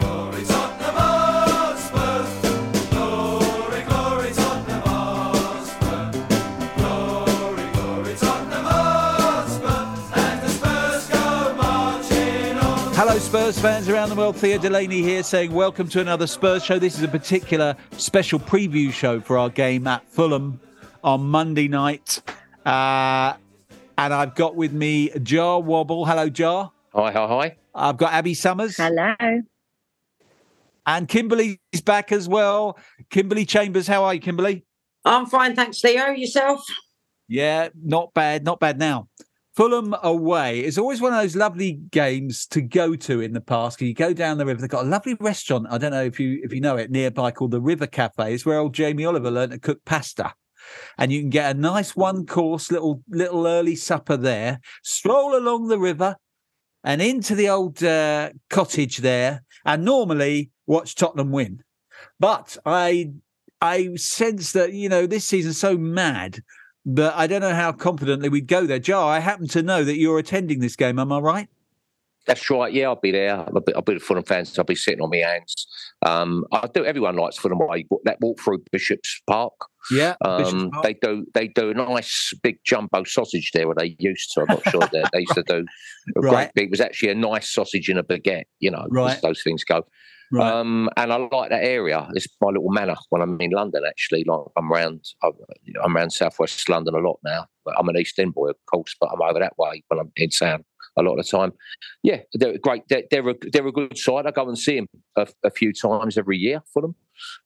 glory, Tottenham Hotspur. Glory, glory, Tottenham Hotspur. Glory, glory, Tottenham Hotspur. And the Spurs go marching on. Hello, Spurs fans around the world. Theo Delaney here saying welcome to another Spurs show. This is a particular special preview show for our game at Fulham on Monday night. And I've got with me Jah Wobble. Hello, Jah. Hi. I've got Abbi Summers. Hello. And Kimberley's back as well. Kimberley Chambers, how are you, Kimberley? I'm fine, thanks, Theo. Yourself? Yeah, not bad now. Fulham away. It's always one of those lovely games to go to in the past. You go down the river. They've got a lovely restaurant, I don't know if you know it, nearby called the River Cafe. It's where old Jamie Oliver learned to cook pasta. And you can get a nice one-course little early supper there, stroll along the river and into the old cottage there, and normally watch Tottenham win. But I sense that, you know, this season's so mad that I don't know how confidently we'd go there. Joe, I happen to know that you're attending this game, am I right? That's right, yeah, I'll be there. I'll be the Fulham fans, so I'll be sitting on my hands. I do. Everyone likes Fulham away. That walk through Bishop's Park. Yeah, Bishop's Park. They do a nice big jumbo sausage there, or they used to. I'm not sure they used to do. Right. It was actually a nice sausage in a baguette, you know, right, as those things go. Right. And I like that area. It's my little manor when I'm in London, actually. Like I'm around southwest London a lot now. I'm an East End boy, of course, but I'm over that way when I'm in town a lot of the time. Yeah, they're great. They're a good side. I go and see them a few times every year for them.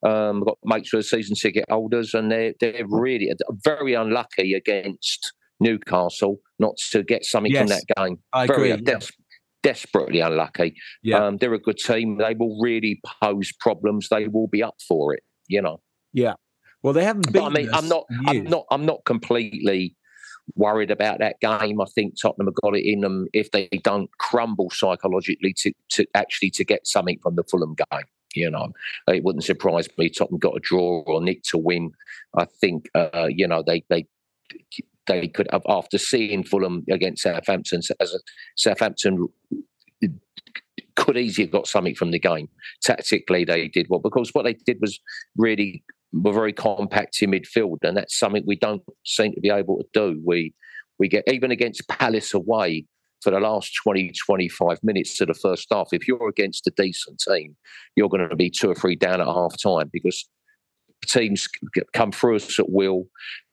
I've got mates who are season ticket holders, and they're really very unlucky against Newcastle not to get something from that game. I agree. Desperately unlucky. Yeah. They're a good team. They will really pose problems. They will be up for it, you know. Yeah. Well, they haven't been. I mean, I'm not completely worried about that game. I think Tottenham have got it in them if they don't crumble psychologically to actually get something from the Fulham game. You know, it wouldn't surprise me. Tottenham got a draw or nick to win. I think you know they could have, after seeing Fulham against Southampton, Southampton could easily have got something from the game. Tactically, they did well because what they did was really. We're very compact in midfield, and that's something we don't seem to be able to do. We get, even against Palace away, for the last 20, 25 minutes to the first half, if you're against a decent team, you're going to be 2 or 3 down at half time because teams come through us at will.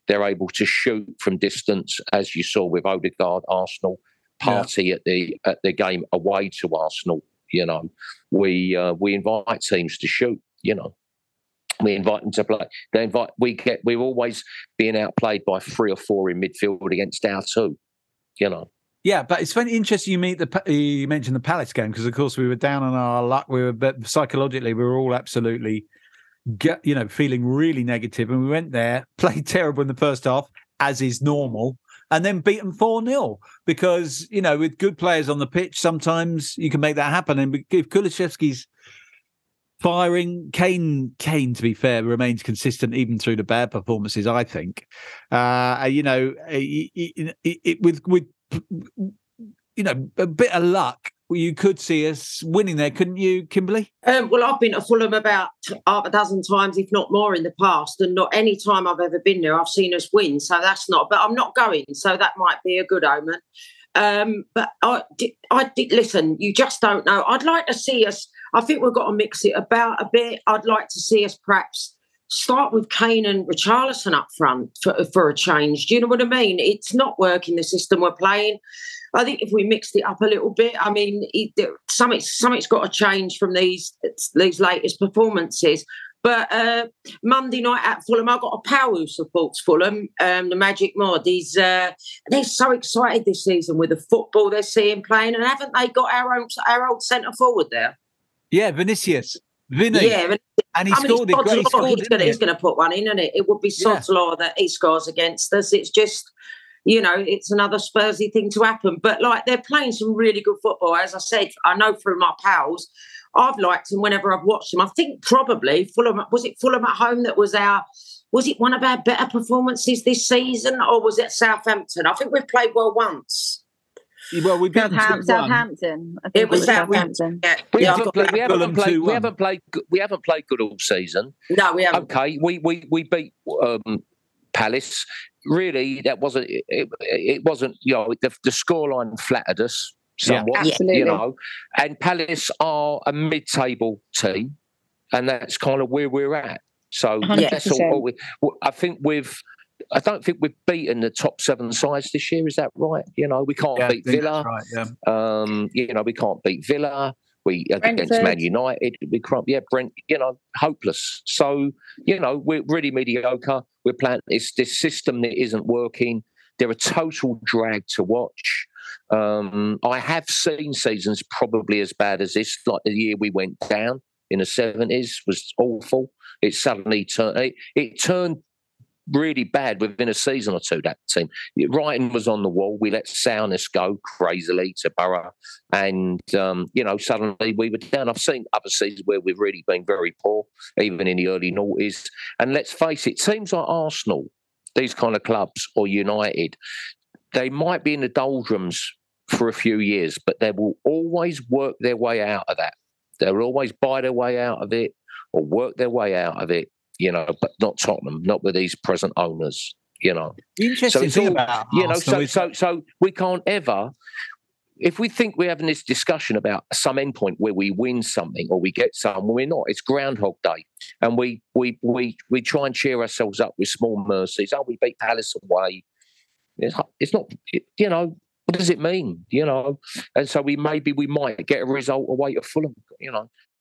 They're able to shoot from distance, as you saw with Odegaard, Arsenal, at the game away to Arsenal. You know, we invite teams to shoot, you know. We invite them to play. We're always being outplayed by 3 or 4 in midfield against our 2, you know. Yeah, but it's very interesting. You mentioned the Palace game because, of course, we were down on our luck. But psychologically, we were all absolutely, feeling really negative. And we went there, played terrible in the first half, as is normal, and then beat them 4-0 because, you know, with good players on the pitch, sometimes you can make that happen. And if Kulusevski's firing, Kane, to be fair, remains consistent even through the bad performances, I think. You know, with a bit of luck, you could see us winning there, couldn't you, Kimberley? Well, I've been to Fulham about half a dozen times, if not more, in the past, and not any time I've ever been there, I've seen us win. So that's not. But I'm not going, so that might be a good omen. But I did listen. You just don't know. I'd like to see us. I think we've got to mix it about a bit. I'd like to see us perhaps start with Kane and Richarlison up front for a change. Do you know what I mean? It's not working, the system we're playing. I think if we mixed it up a little bit, I mean, something's got to change from these latest performances. But Monday night at Fulham, I've got a pal who supports Fulham, the Magic Mod. They're so excited this season with the football they're seeing playing, and haven't they got our old centre forward there? Yeah, Vinicius. Yeah, and he scored it. He's going to put one in, isn't it? It would be sod's law that he scores against us. It's just, you know, it's another Spursy thing to happen. But, like, they're playing some really good football. As I said, I know through my pals, I've liked them whenever I've watched them. I think probably Fulham, was it Fulham at home that was our, was it one of our better performances this season, or was it Southampton? I think we've played well once. Well, we beat Southampton. It was Southampton. We haven't played good all season. No, we haven't. Okay, we beat Palace. Really, that wasn't it. It wasn't, you know, the scoreline flattered us somewhat. Yeah, absolutely. You know, and Palace are a mid-table team, and that's kind of where we're at. So 100%. That's all. I don't think we've beaten the top seven sides this year. Is that right? You know, we can't beat Villa. Right, you know, we can't beat Villa. We against Man United. We can't. Yeah, Brent. You know, hopeless. So, you know, we're really mediocre. We're playing this system that isn't working. They're a total drag to watch. I have seen seasons probably as bad as this. Like the year we went down in the 70s was awful. It suddenly turned. It turned really bad within a season or two, that team. Writing was on the wall. We let Soundness go crazily to Borough. And, you know, suddenly we were down. I've seen other seasons where we've really been very poor, even in the early 90s. And let's face it, teams like Arsenal, these kind of clubs, or United, they might be in the doldrums for a few years, but they will always work their way out of that. They will always buy their way out of it or work their way out of it. You know, but not Tottenham, not with these present owners. You know, the interesting thing about Arsenal, you know, so we can't ever. If we think we're having this discussion about some endpoint where we win something or we get some, we're not. It's Groundhog Day, and we try and cheer ourselves up with small mercies. Oh, we beat Palace away. It's not. You know, what does it mean? You know, and so we might get a result away at Fulham. You know.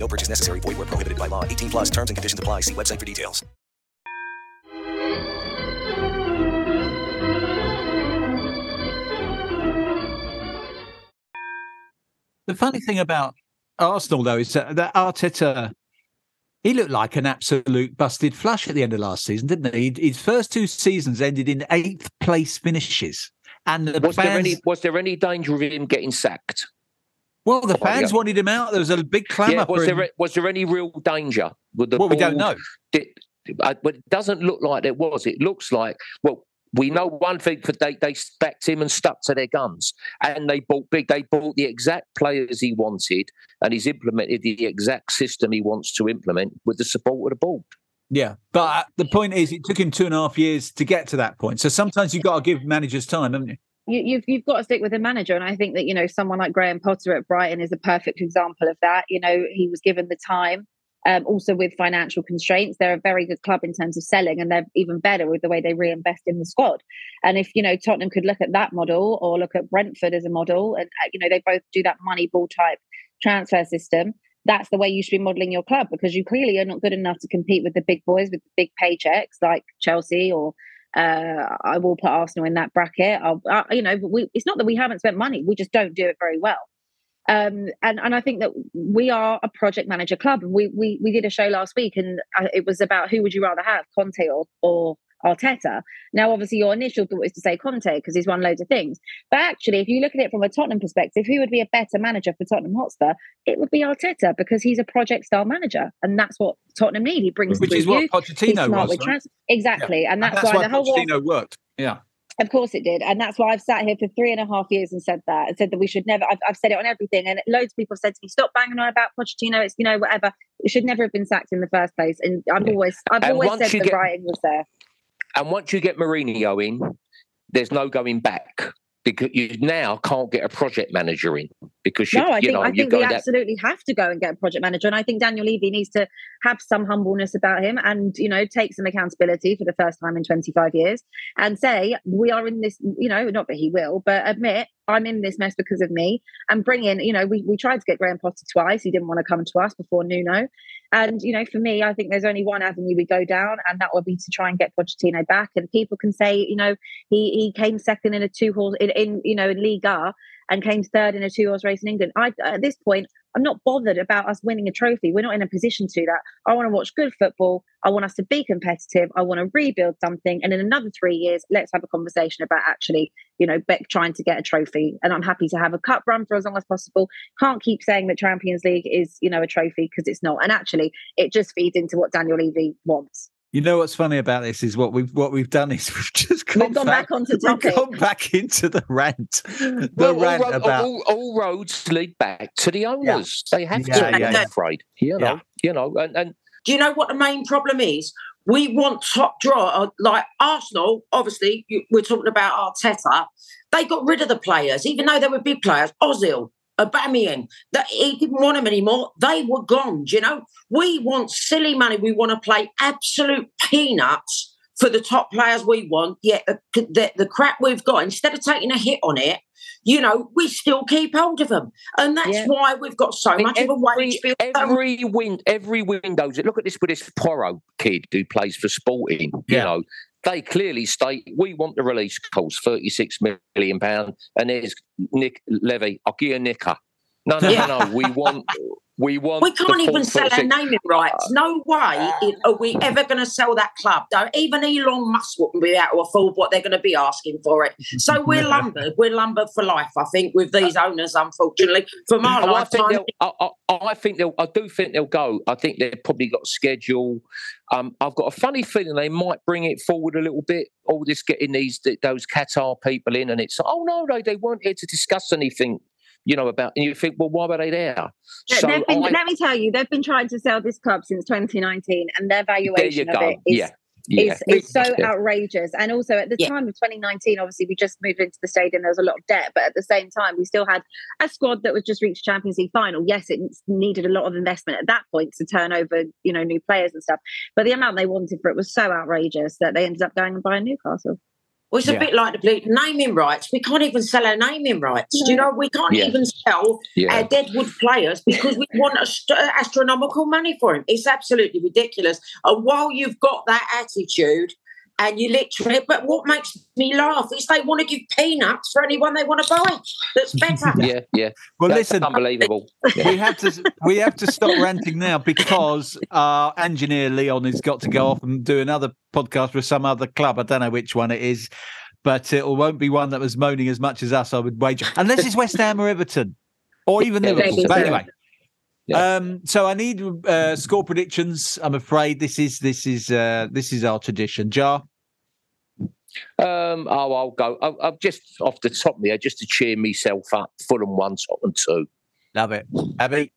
No purchase necessary. Void where prohibited by law. 18 plus terms and conditions apply. See website for details. The funny thing about Arsenal, though, is that Arteta, he looked like an absolute busted flush at the end of last season, didn't he? His first two seasons ended in 8th place finishes. And was there any danger of him getting sacked? Well, the fans wanted him out. There was a big clamour. Yeah, was there any real danger? Well, we don't know. But it doesn't look like there was. It looks like, well, we know one thing, for they backed him and stuck to their guns. And they bought big. They bought the exact players he wanted, and he's implemented the exact system he wants to implement with the support of the board. Yeah, but the point is, it took him 2.5 years to get to that point. So sometimes you've got to give managers time, haven't you? You've got to stick with a manager, and I think that, you know, someone like Graham Potter at Brighton is a perfect example of that. You know, he was given the time Also with financial constraints, they're a very good club in terms of selling, and they're even better with the way they reinvest in the squad. And if, you know, Tottenham could look at that model or look at Brentford as a model, and, you know, they both do that money ball type transfer system, that's the way you should be modelling your club, because you clearly are not good enough to compete with the big boys with the big paychecks like Chelsea, or I will put Arsenal in that bracket. It's not that we haven't spent money, we just don't do it very well. And I think that we are a project manager club. We did a show last week, and it was about who would you rather have, Conte or Arteta. Now, obviously, your initial thought is to say Conte because he's won loads of things. But actually, if you look at it from a Tottenham perspective, who would be a better manager for Tottenham Hotspur? It would be Arteta, because he's a project-style manager, and that's what Tottenham need. He brings, which is what Pochettino was. Right? Exactly, yeah. and that's why the whole Pochettino worked. Yeah. Of course it did. And that's why I've sat here for 3.5 years and said that we should never, I've said it on everything. And loads of people have said to me, stop banging on about Pochettino. It's, you know, whatever. It should never have been sacked in the first place. And I've always said the writing was there. And once you get Mourinho in, there's no going back, because you now can't get a project manager in, because I think we absolutely have to go and get a project manager. And I think Daniel Levy needs to have some humbleness about him, and, you know, take some accountability for the first time in 25 years and say, we are in this, you know, not that he will, but admit, I'm in this mess because of me, and bring in, you know, we tried to get Graham Potter twice. He didn't want to come to us before Nuno. And, you know, for me, I think there's only one avenue we go down, and that would be to try and get Pochettino back. And people can say, you know, he came second in a two-horse in Liga, and came third in a two-horse race in England. At this point, I'm not bothered about us winning a trophy. We're not in a position to do that. I want to watch good football. I want us to be competitive. I want to rebuild something. And in another 3 years, let's have a conversation about actually, you know, Beck trying to get a trophy. And I'm happy to have a cup run for as long as possible. Can't keep saying that Champions League is, you know, a trophy, because it's not. And actually, it just feeds into what Daniel Levy wants. You know what's funny about this is what we've done is we've gone back into the rant. All roads lead back to the owners. Yeah. They have to. I'm afraid. You know, and do you know what the main problem is? We want top draw, like Arsenal. Obviously, we're talking about Arteta. They got rid of the players, even though they were big players. Ozil, Aubameyang, that he didn't want them anymore. They were gone. Do you know, we want silly money. We want to play absolute peanuts for the top players we want. Yet the crap we've got, instead of taking a hit on it, you know, we still keep hold of them, and that's why we've got so much of a wage bill. Every window. Look at this with this Porro kid who plays for Sporting. Yeah. You know, they clearly state, we want the release cost, £36 million. And there's Nick Levy, I'll give you a knicker. No. We want. We can't even sell our naming rights. No way are we ever going to sell that club. Though even Elon Musk wouldn't be able to afford what they're going to be asking for it. So we're lumbered. We're lumbered for life, I think, with these owners. Unfortunately, from our lifetime, I do think they'll go. I think they've probably got a schedule. I've got a funny feeling they might bring it forward a little bit. All this getting those Qatar people in, and it's they weren't here to discuss anything. You know, about, and you think, well, why were they there? So let me tell you, they've been trying to sell this club since 2019, and their valuation of it is so outrageous. And also at the time of 2019, obviously we just moved into the stadium, there was a lot of debt, but at the same time we still had a squad that was just reached Champions League final. Yes, it needed a lot of investment at that point to turn over, you know, new players and stuff, but the amount they wanted for it was so outrageous that they ended up going and buying Newcastle. Well, it's a bit like the bleak naming rights. We can't even sell our naming rights. No. You know, we can't even sell our Deadwood players because we want astronomical money for him. It's absolutely ridiculous. And while you've got that attitude, and you literally, but what makes me laugh is they want to give peanuts for anyone they want to buy. That's better. Well, that's listen, unbelievable. We have to stop ranting now, because our engineer Leon has got to go off and do another podcast with some other club. I don't know which one it is, but it won't be one that was moaning as much as us, I would wager. Unless it's West Ham or Everton, or even Liverpool. But anyway. Yeah. So I need score predictions. I'm afraid this is our tradition. Jar. I'll go. I'm just off the top of me, just to cheer myself up. Fulham 1, Tottenham 2. Love it, Abby.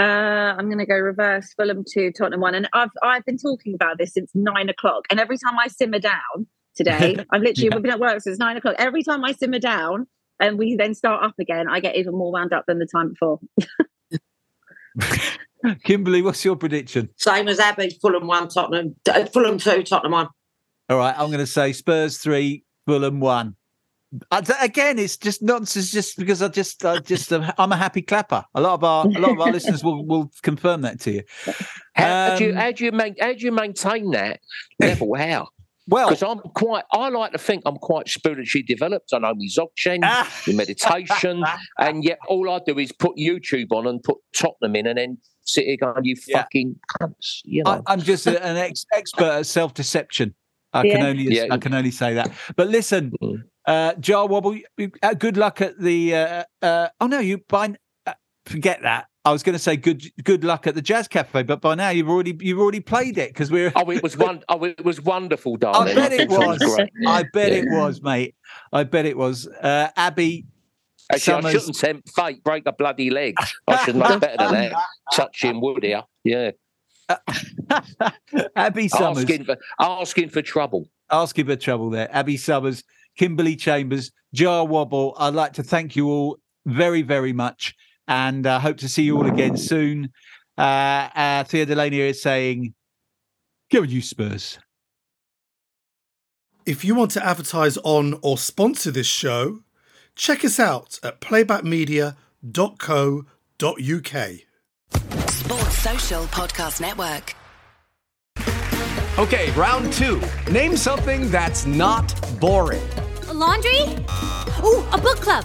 I'm going to go reverse. Fulham 2, Tottenham 1. And I've been talking about this since 9 o'clock. And every time I simmer down today, I've literally been at work since 9 o'clock. Every time I simmer down and we then start up again, I get even more wound up than the time before. Kimberley, what's your prediction? Same as Abby, Fulham 2, Tottenham 1. All right, I'm going to say Spurs 3, Fulham 1. Again, it's just nonsense. Just because I'm a happy clapper. A lot of our listeners will confirm that to you. How do you maintain that level? How? Well, because I like to think I'm quite spiritually developed. I know my Dzogchen, my meditation, and yet all I do is put YouTube on and put Tottenham in and then sit here going, you fucking cunts. You know? I'm just an expert at self-deception. I can only say that. But listen, Jah Wobble, good luck at the... forget that. I was going to say good luck at the Jazz Cafe, but by now you've already played it because we're. It was wonderful, darling. I bet it was, mate. I bet it was. Abby Summers. I shouldn't tempt fate. Break a bloody leg. I should know better than that. Touching wood here. Yeah. Abbi Summers asking for trouble. Asking for trouble there. Abbi Summers, Kimberley Chambers, Jah Wobble. I'd like to thank you all very, very much. And I hope to see you all again soon. Theo Delaney is saying, go with you, Spurs. If you want to advertise on or sponsor this show, check us out at playbackmedia.co.uk. Sports Social Podcast Network. Okay, round 2. Name something that's not boring. A laundry? Ooh, a book club.